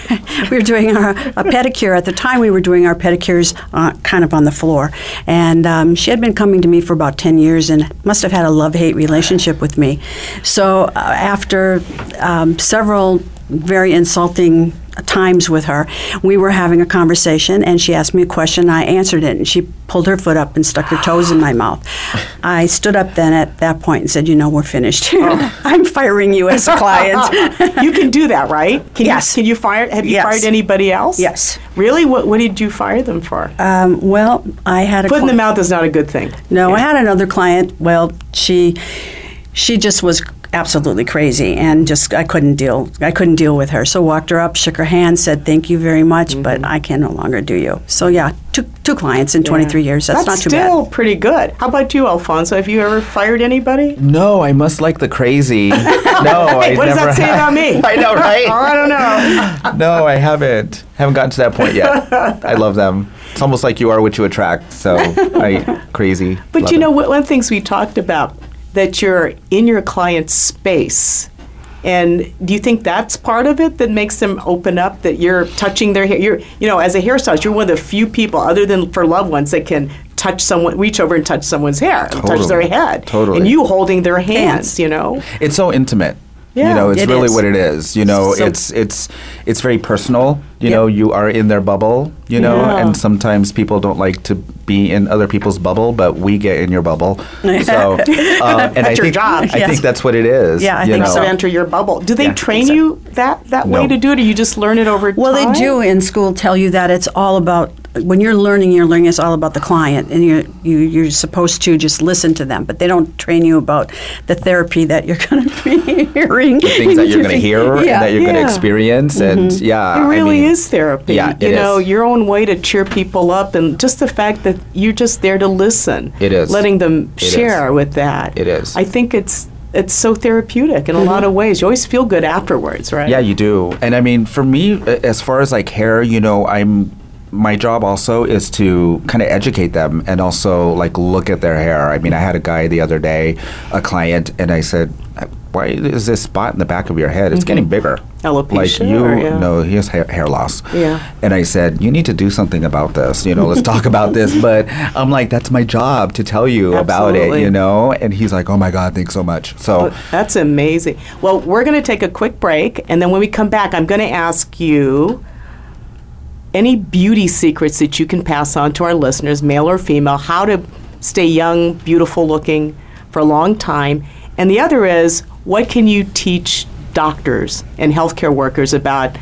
doing a pedicure, at the time we were doing our pedicures kind of on the floor. And she had been coming to me for about 10 years and must have had a love-hate relationship with me. So after several very insulting times with her, we were having a conversation and she asked me a question, I answered it, and she pulled her foot up and stuck her toes in my mouth. I stood up then at that point and said, you know, we're finished here. I'm firing you as a client. You can do that, right? Can you fire, have you fired anybody else? Yes. Really? What did you fire them for? Well, I had a... Foot in the mouth is not a good thing. No, yeah. I had another client, well, she just was absolutely crazy, and just I couldn't deal with her, so walked her up, shook her hand, said thank you very much, but I can no longer do you. So two clients in 23 years. That's not too bad. That's still pretty good. How about you, Alfonso? Have you ever fired anybody? No, I must like the crazy. No, I what never. What does that say about me? I know, right? I don't know. No, I haven't. Haven't gotten to that point yet. I love them. It's almost like you are what you attract, so crazy. But you know, one of the things we talked about, that you're in your client's space. And do you think that's part of it that makes them open up, that you're touching their hair? You know, as a hairstylist, you're one of the few people, other than for loved ones, that can touch someone, reach over and touch someone's hair, totally. Touch their head. Totally. And you holding their hands, you know? It's so intimate. Yeah, you know, it's really what it is. You know, so it's very personal. You know, you are in their bubble, you know, and sometimes people don't like to be in other people's bubble, but we get in your bubble. So, I think that's what it is. Yeah, I think so. Enter your bubble. Do they train you that way to do it, or you just learn it over time? Well, they do in school tell you that it's all about, when you're learning it's all about the client, and you're supposed to just listen to them, but they don't train you about the therapy that you're going to be hearing. The things that you're going to hear and that you're going to experience, and it really is therapy. Yeah, you know, your own way to cheer people up, and just the fact that you're just there to listen. It is. Letting them share with that. It is. I think it's so therapeutic in a lot of ways. You always feel good afterwards, right? Yeah, you do. And I mean, for me, as far as like hair, you know, my job also is to kind of educate them and also like look at their hair. I mean, I had a guy the other day, a client, and I said, why is this spot in the back of your head? It's getting bigger. Alopecia. Like, he has hair loss. Yeah. And I said, you need to do something about this. You know, let's talk about this. But I'm like, that's my job to tell you about it, you know. And he's like, oh, my God, thanks so much. So that's amazing. Well, we're going to take a quick break. And then when we come back, I'm going to ask you any beauty secrets that you can pass on to our listeners, male or female, how to stay young, beautiful looking for a long time. And the other is, what can you teach doctors and healthcare workers about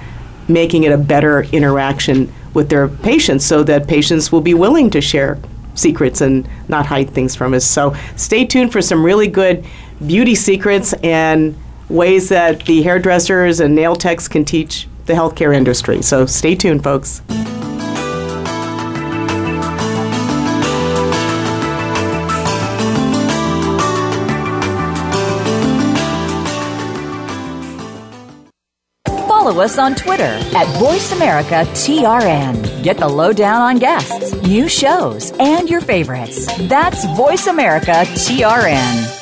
making it a better interaction with their patients so that patients will be willing to share secrets and not hide things from us? So stay tuned for some really good beauty secrets and ways that the hairdressers and nail techs can teach the healthcare industry. So stay tuned, folks. Follow us on Twitter at VoiceAmericaTRN. Get the lowdown on guests, new shows, and your favorites. That's VoiceAmericaTRN.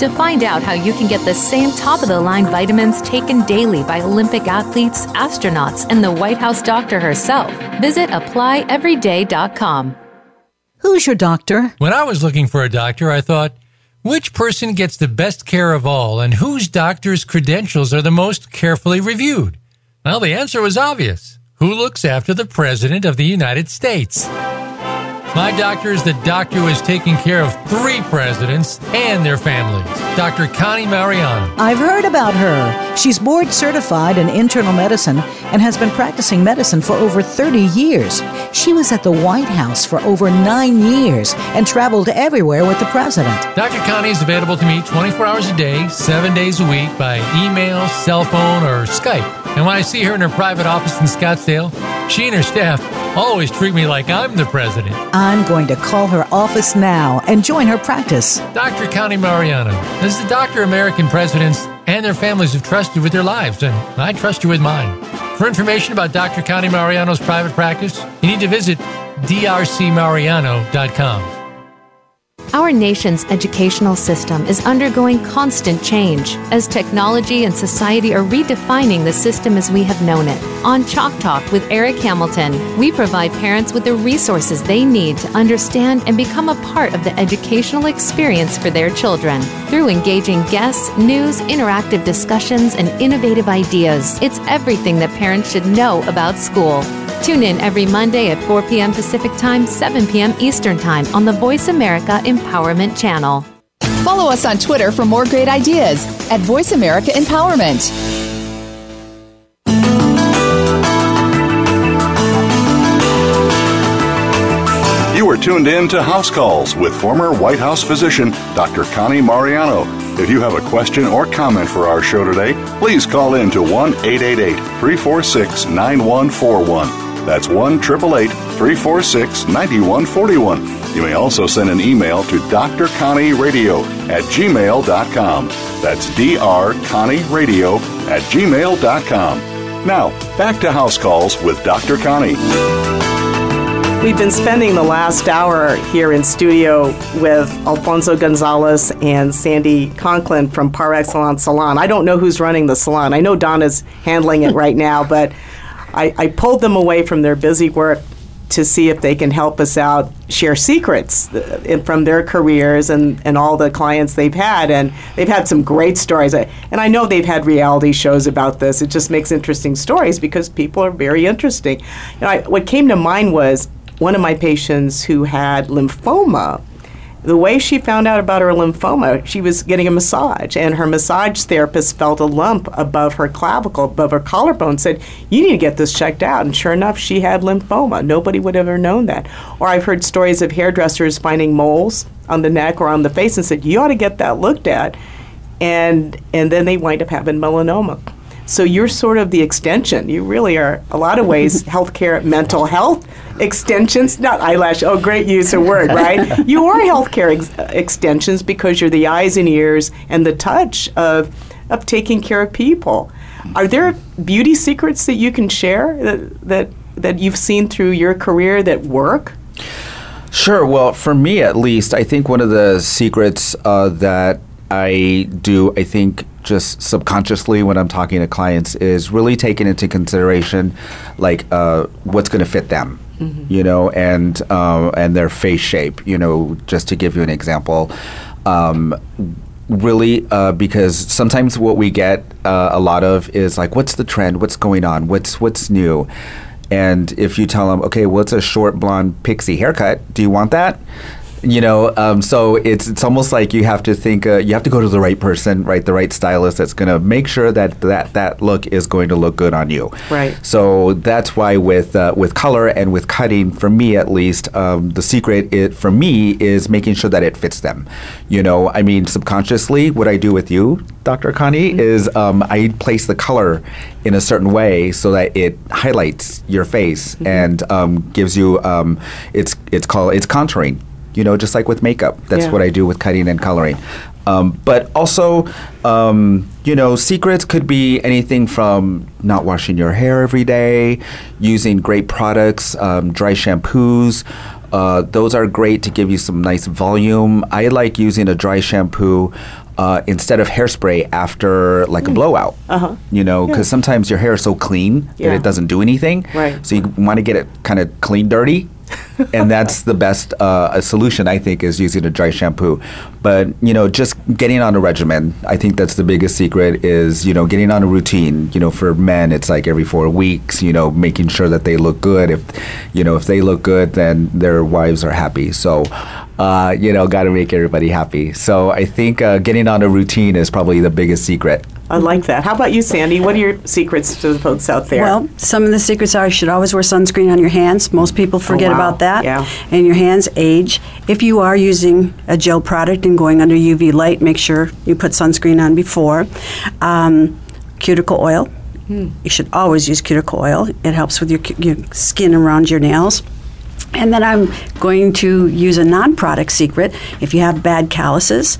To find out how you can get the same top-of-the-line vitamins taken daily by Olympic athletes, astronauts, and the White House doctor herself, visit applyeveryday.com. Who's your doctor? When I was looking for a doctor, I thought, which person gets the best care of all and whose doctor's credentials are the most carefully reviewed? Well, the answer was obvious. Who looks after the President of the United States? My doctor is the doctor who is taking care of 3 presidents and their families, Dr. Connie Mariano. I've heard about her. She's board certified in internal medicine and has been practicing medicine for over 30 years. She was at the White House for over 9 years and traveled everywhere with the president. Dr. Connie is available to me 24 hours a day, 7 days a week by email, cell phone, or Skype. And when I see her in her private office in Scottsdale, she and her staff always treat me like I'm the president. I'm going to call her office now and join her practice. Dr. Connie Mariano is the doctor American presidents and their families have trusted with their lives, and I trust you with mine. For information about Dr. Connie Mariano's private practice, you need to visit drcmariano.com. Our nation's educational system is undergoing constant change as technology and society are redefining the system as we have known it. On Chalk Talk with Eric Hamilton, we provide parents with the resources they need to understand and become a part of the educational experience for their children. Through engaging guests, news, interactive discussions, and innovative ideas, it's everything that parents should know about school. Tune in every Monday at 4 p.m. Pacific Time, 7 p.m. Eastern Time on the Voice America Empowerment Channel. Follow us on Twitter for more great ideas at Voice America Empowerment. You are tuned in to House Calls with former White House physician Dr. Connie Mariano. If you have a question or comment for our show today, please call in to 1-888-346-9141. That's 1-888-346-9141. You may also send an email to drconnieradio@gmail.com. That's drconnieradio@gmail.com. Now, back to House Calls with Dr. Connie. We've been spending the last hour here in studio with Alfonso Gonzalez and Sandy Conklin from Par Exsalonce Salon. I don't know who's running the salon. I know Donna's handling it right now, but I pulled them away from their busy work to see if they can help us out, share secrets from their careers and all the clients they've had. And they've had some great stories. And I know they've had reality shows about this. It just makes interesting stories because people are very interesting. You know, what came to mind was one of my patients who had lymphoma. The way she found out about her lymphoma, she was getting a massage, and her massage therapist felt a lump above her clavicle, above her collarbone, said, you need to get this checked out. And sure enough, she had lymphoma. Nobody would have ever known that. Or I've heard stories of hairdressers finding moles on the neck or on the face and said, you ought to get that looked at. And then they wind up having melanoma. So you're sort of the extension. You really are, a lot of ways, healthcare, mental health extensions, not eyelash. Oh, great use of word, right? You are healthcare extensions because you're the eyes and ears and the touch of taking care of people. Are there beauty secrets that you can share that you've seen through your career that work? Sure. Well, for me at least, I think one of the secrets that I do, I think, just subconsciously when I'm talking to clients is really taking into consideration what's going to fit them, mm-hmm. And their face shape, just to give you an example. Really, because sometimes what we get a lot of is like, what's the trend? What's going on? What's new? And if you tell them, okay, well, it's a short blonde pixie haircut. Do you want that? You know, so it's almost like you have to think, you have to go to the right person, right? The right stylist that's going to make sure that that look is going to look good on you. Right. So that's why with color and with cutting, for me at least, the secret for me is making sure that it fits them. You know, I mean, subconsciously, what I do with you, Dr. Connie, mm-hmm. is I place the color in a certain way so that it highlights your face mm-hmm. and gives you, it's contouring. You know, just like with makeup. That's what I do with cutting and coloring. But also, you know, secrets could be anything from not washing your hair every day, using great products, dry shampoos. Those are great to give you some nice volume. I like using a dry shampoo instead of hairspray after like a blowout. Uh-huh. You know, because sometimes your hair is so clean that it doesn't do anything. Right. So you want to get it kind of clean dirty. And that's the best solution, I think, is using a dry shampoo. But, you know, just getting on a regimen, I think that's the biggest secret is, you know, getting on a routine. You know, for men, it's like every 4 weeks, you know, making sure that they look good. If, you know, if they look good, then their wives are happy. So, you know, got to make everybody happy. So I think getting on a routine is probably the biggest secret. I like that. How about you, Sandy? What are your secrets to the folks out there? Well, some of the secrets are you should always wear sunscreen on your hands. Most people forget about that. Yeah. And your hands age. If you are using a gel product and going under UV light, make sure you put sunscreen on before. Cuticle oil. You should always use cuticle oil. It helps with your skin around your nails. And then I'm going to use a non-product secret. If you have bad calluses,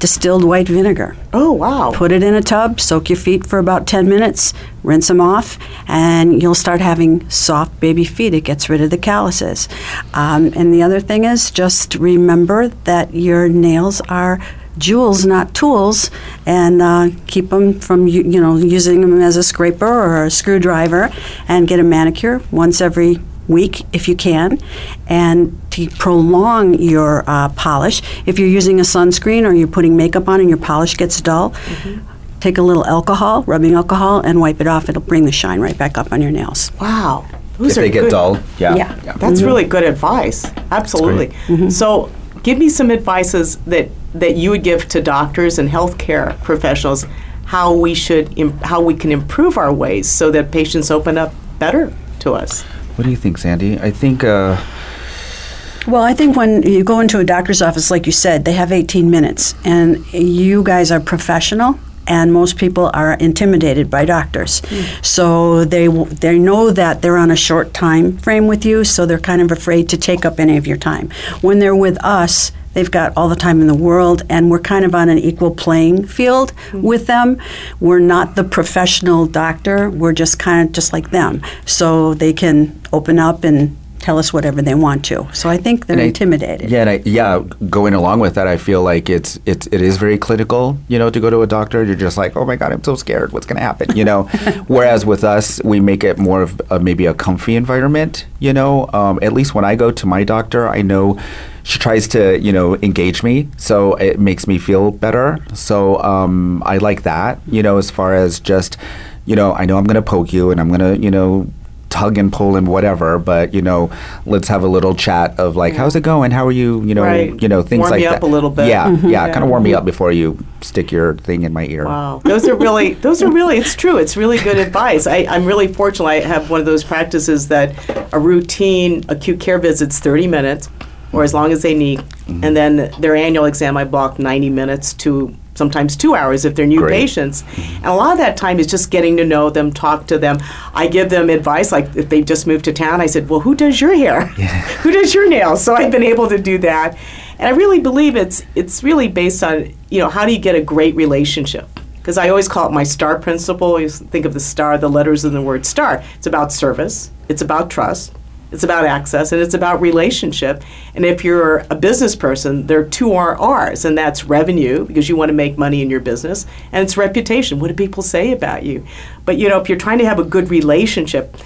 distilled white vinegar. Oh, wow. Put it in a tub, soak your feet for about 10 minutes, rinse them off, and you'll start having soft baby feet. It gets rid of the calluses. And the other thing is just remember that your nails are jewels, not tools, and keep them from, you know, using them as a scraper or a screwdriver, and get a manicure once every week if you can, and to prolong your polish. If you're using a sunscreen or you're putting makeup on and your polish gets dull, take a little alcohol, rubbing alcohol, and wipe it off. It'll bring the shine right back up on your nails. Wow. Those if are they good. Get dull, yeah. That's really good advice. Absolutely. So give me some advices that you would give to doctors and healthcare professionals how we should how we can improve our ways so that patients open up better to us. What do you think, Sandy? I think... Well, I think when you go into a doctor's office, like you said, they have 18 minutes. And you guys are professional, and most people are intimidated by doctors. So they know that they're on a short time frame with you, so they're kind of afraid to take up any of your time. When they're with us, they've got all the time in the world, and we're kind of on an equal playing field with them. We're not the professional doctor. We're just kind of just like them. So they can open up and tell us whatever they want to. So I think they're intimidated. Yeah, and going along with that, I feel like it is very clinical, you know, to go to a doctor. You're just like, oh my God, I'm so scared. What's going to happen, you know? Whereas with us, we make it more of maybe a comfy environment, you know? At least when I go to my doctor, I know she tries to, you know, engage me, so it makes me feel better. So I like that, you know, as far as just, you know, I know I'm going to poke you and I'm going to, you know, hug and pull and whatever, but you know, let's have a little chat of like, how's it going? How are you? You know, you know, things warm like that. Warm me up a little bit. Yeah, kind of warm me up before you stick your thing in my ear. Wow, those are really. It's true. It's really good advice. I'm really fortunate. I have one of those practices that a routine acute care visit's 30 minutes, or as long as they need, and then their annual exam I block 90 minutes to. Sometimes 2 hours if they're new patients. And a lot of that time is just getting to know them, talk to them. I give them advice, like if they've just moved to town, I said, well, who does your hair? Who does your nails? So I've been able to do that. And I really believe it's really based on, you know, how do you get a great relationship? Because I always call it my STAR principle. You think of the star, the letters in the word STAR. It's about service, it's about trust, it's about access, and it's about relationship. And if you're a business person, there are two R's, and that's revenue, because you want to make money in your business, and it's reputation. What do people say about you? But, you know, if you're trying to have a good relationship,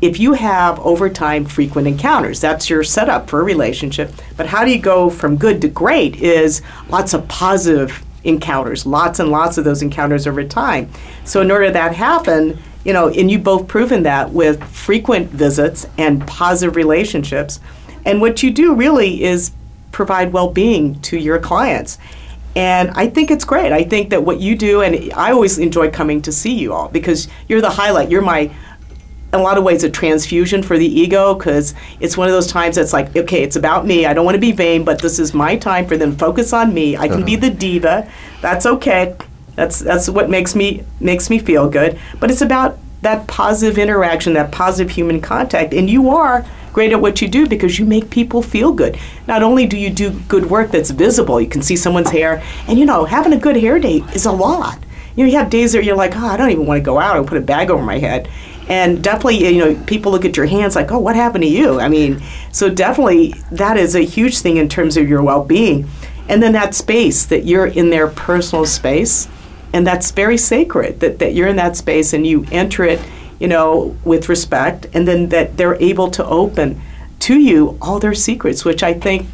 if you have, over time, frequent encounters, that's your setup for a relationship. But how do you go from good to great is lots of positive encounters, lots and lots of those encounters over time. So in order for that to happen, you know, and you've both proven that with frequent visits and positive relationships. And what you do really is provide well-being to your clients. And I think it's great. I think that what you do, and I always enjoy coming to see you all because you're the highlight. You're my, in a lot of ways, a transfusion for the ego, because it's one of those times that's like, okay, it's about me. I don't want to be vain, but this is my time for them to focus on me. I can be the diva. That's okay. That's what makes me feel good. But it's about that positive interaction, that positive human contact. And you are great at what you do because you make people feel good. Not only do you do good work that's visible, you can see someone's hair, and having a good hair day is a lot. You have days that you're like, I don't even want to go out and put a bag over my head. And definitely, people look at your hands like, what happened to you? I mean, so definitely that is a huge thing in terms of your well-being. And then that space that you're in, their personal space, and that's very sacred, that you're in that space and you enter it, with respect, and then that they're able to open to you all their secrets, which I think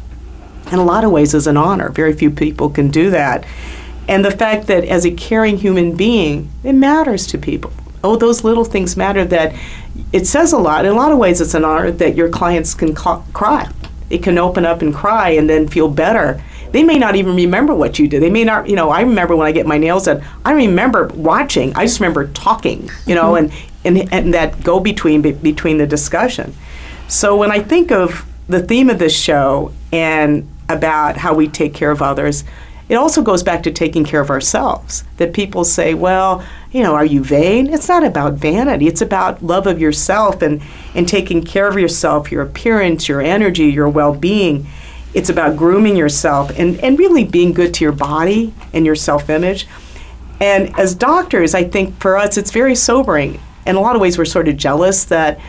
in a lot of ways is an honor. Very few people can do that. And the fact that as a caring human being, it matters to people. Oh, those little things matter, that it says a lot. In a lot of ways, it's an honor that your clients can cry. It can open up and cry and then feel better. They may not even remember what you did. They may not, I remember when I get my nails done, I don't remember watching. I just remember talking, and that go-between between the discussion. So when I think of the theme of this show and about how we take care of others, it also goes back to taking care of ourselves. That people say, are you vain? It's not about vanity. It's about love of yourself and taking care of yourself, your appearance, your energy, your well-being. It's about grooming yourself and really being good to your body and your self-image. And as doctors, I think for us, it's very sobering. In a lot of ways, we're sort of jealous that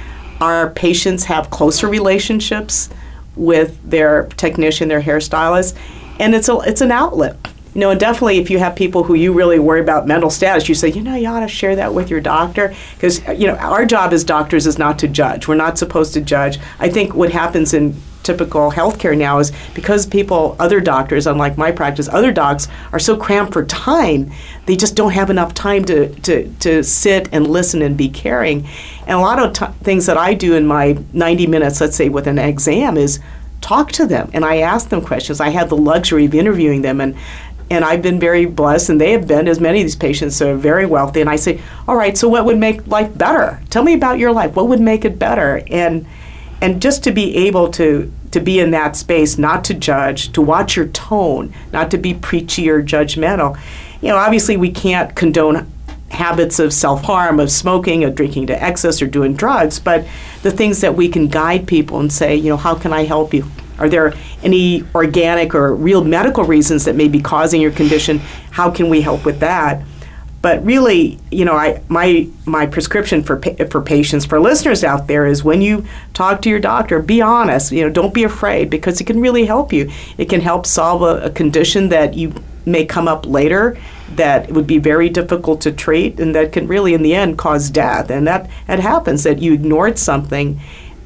our patients have closer relationships with their technician, their hairstylist, and it's an outlet. And definitely if you have people who you really worry about mental status, you say, you ought to share that with your doctor. Because, our job as doctors is not to judge. We're not supposed to judge. I think what happens in typical healthcare now is because other doctors, unlike my practice, other docs are so cramped for time, they just don't have enough time to sit and listen and be caring. And a lot of things that I do in my 90 minutes, let's say with an exam, is talk to them, and I ask them questions. I have the luxury of interviewing them, and I've been very blessed, and they have been, as many of these patients are very wealthy, and I say, all right, so what would make life better? Tell me about your life. What would make it better? And just to be able to be in that space, not to judge, to watch your tone, not to be preachy or judgmental. Obviously we can't condone habits of self-harm, of smoking, of drinking to excess, or doing drugs, but the things that we can guide people and say, how can I help you? Are there any organic or real medical reasons that may be causing your condition? How can we help with that? But really, my prescription for patients, for listeners out there, is when you talk to your doctor, be honest. Don't be afraid, because it can really help you. It can help solve a condition that you may come up later that would be very difficult to treat, and that can really, in the end, cause death. And that happens, that you ignored something,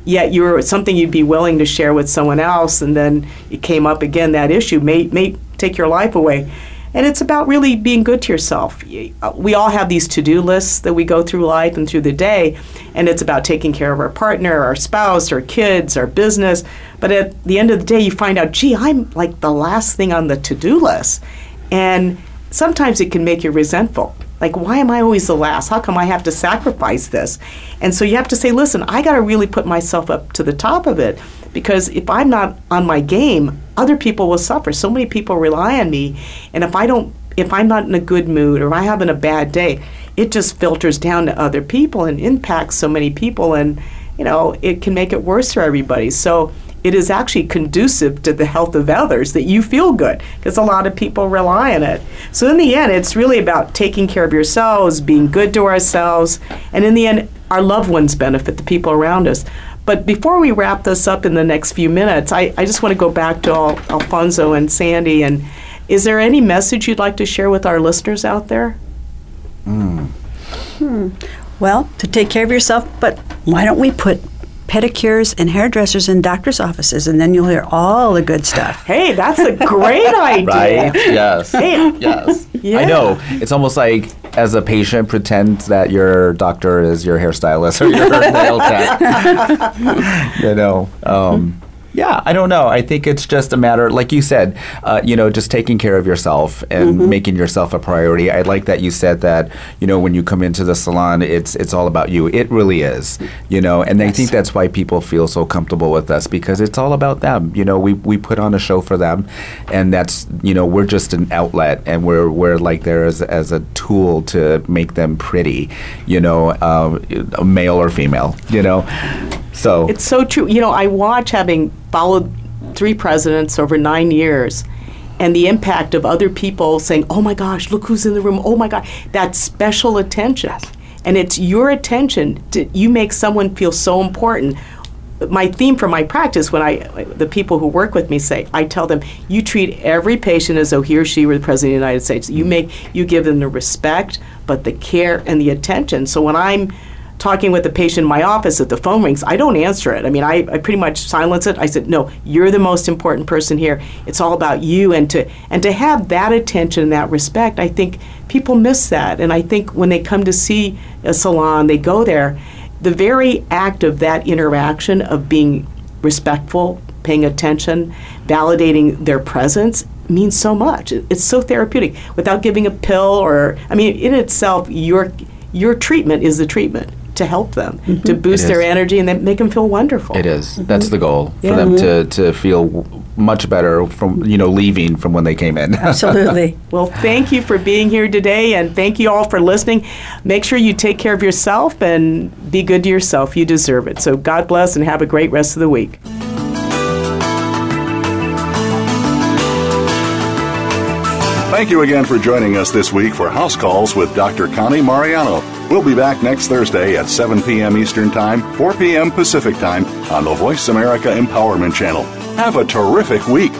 yet you're something you'd be willing to share with someone else, and then it came up again. That issue may take your life away. And it's about really being good to yourself. We all have these to-do lists that we go through life and through the day, and it's about taking care of our partner, our spouse, our kids, our business. But at the end of the day, you find out, gee, I'm like the last thing on the to-do list. And sometimes it can make you resentful. Like, why am I always the last? How come I have to sacrifice this? And so you have to say, listen, I got to really put myself up to the top of it, because if I'm not on my game, other people will suffer. So many people rely on me, and if I'm not in a good mood or I'm having a bad day, it just filters down to other people and impacts so many people, and it can make it worse for everybody. So it is actually conducive to the health of others that you feel good, because a lot of people rely on it. So in the end, it's really about taking care of yourselves, being good to ourselves, and in the end, our loved ones benefit, the people around us. But before we wrap this up in the next few minutes, I just want to go back to Alfonso and Sandy. And is there any message you'd like to share with our listeners out there? Well, to take care of yourself, but why don't we put pedicures and hairdressers in doctor's offices, and then you'll hear all the good stuff. Hey, that's a great idea. Right? Yes. Hey. Yes. Yeah. I know. It's almost like, as a patient, pretend that your doctor is your hairstylist or your nail tech. Yeah, I don't know. I think it's just a matter, like you said, just taking care of yourself and making yourself a priority. I like that you said that, when you come into the salon, it's all about you. It really is, and yes. I think that's why people feel so comfortable with us, because it's all about them. We put on a show for them, and that's, we're just an outlet, and we're like there as a tool to make them pretty, male or female, So it's so true. I watch, having followed 3 presidents over 9 years, and the impact of other people saying, oh my gosh, look who's in the room, oh my God, that special attention. Yes. And it's your attention. You make someone feel so important. My theme for my practice, when the people who work with me say, I tell them, you treat every patient as though he or she were the President of the United States. You give them the respect, but the care and the attention. So when I'm talking with a patient in my office, if the phone rings, I don't answer it. I mean, I pretty much silence it. I said, no, you're the most important person here. It's all about you. And to have that attention and that respect, I think people miss that. And I think when they come to see a salon, they go there, the very act of that interaction, of being respectful, paying attention, validating their presence, means so much. It's so therapeutic. Without giving a pill in itself, your treatment is the treatment. To help them, to boost their energy and then make them feel wonderful. It is. That's the goal, for them to feel much better from leaving from when they came in. Absolutely. Well, thank you for being here today, and thank you all for listening. Make sure you take care of yourself and be good to yourself. You deserve it. So God bless, and have a great rest of the week. Thank you again for joining us this week for House Calls with Dr. Connie Mariano. We'll be back next Thursday at 7 p.m. Eastern Time, 4 p.m. Pacific Time on the Voice America Empowerment Channel. Have a terrific week.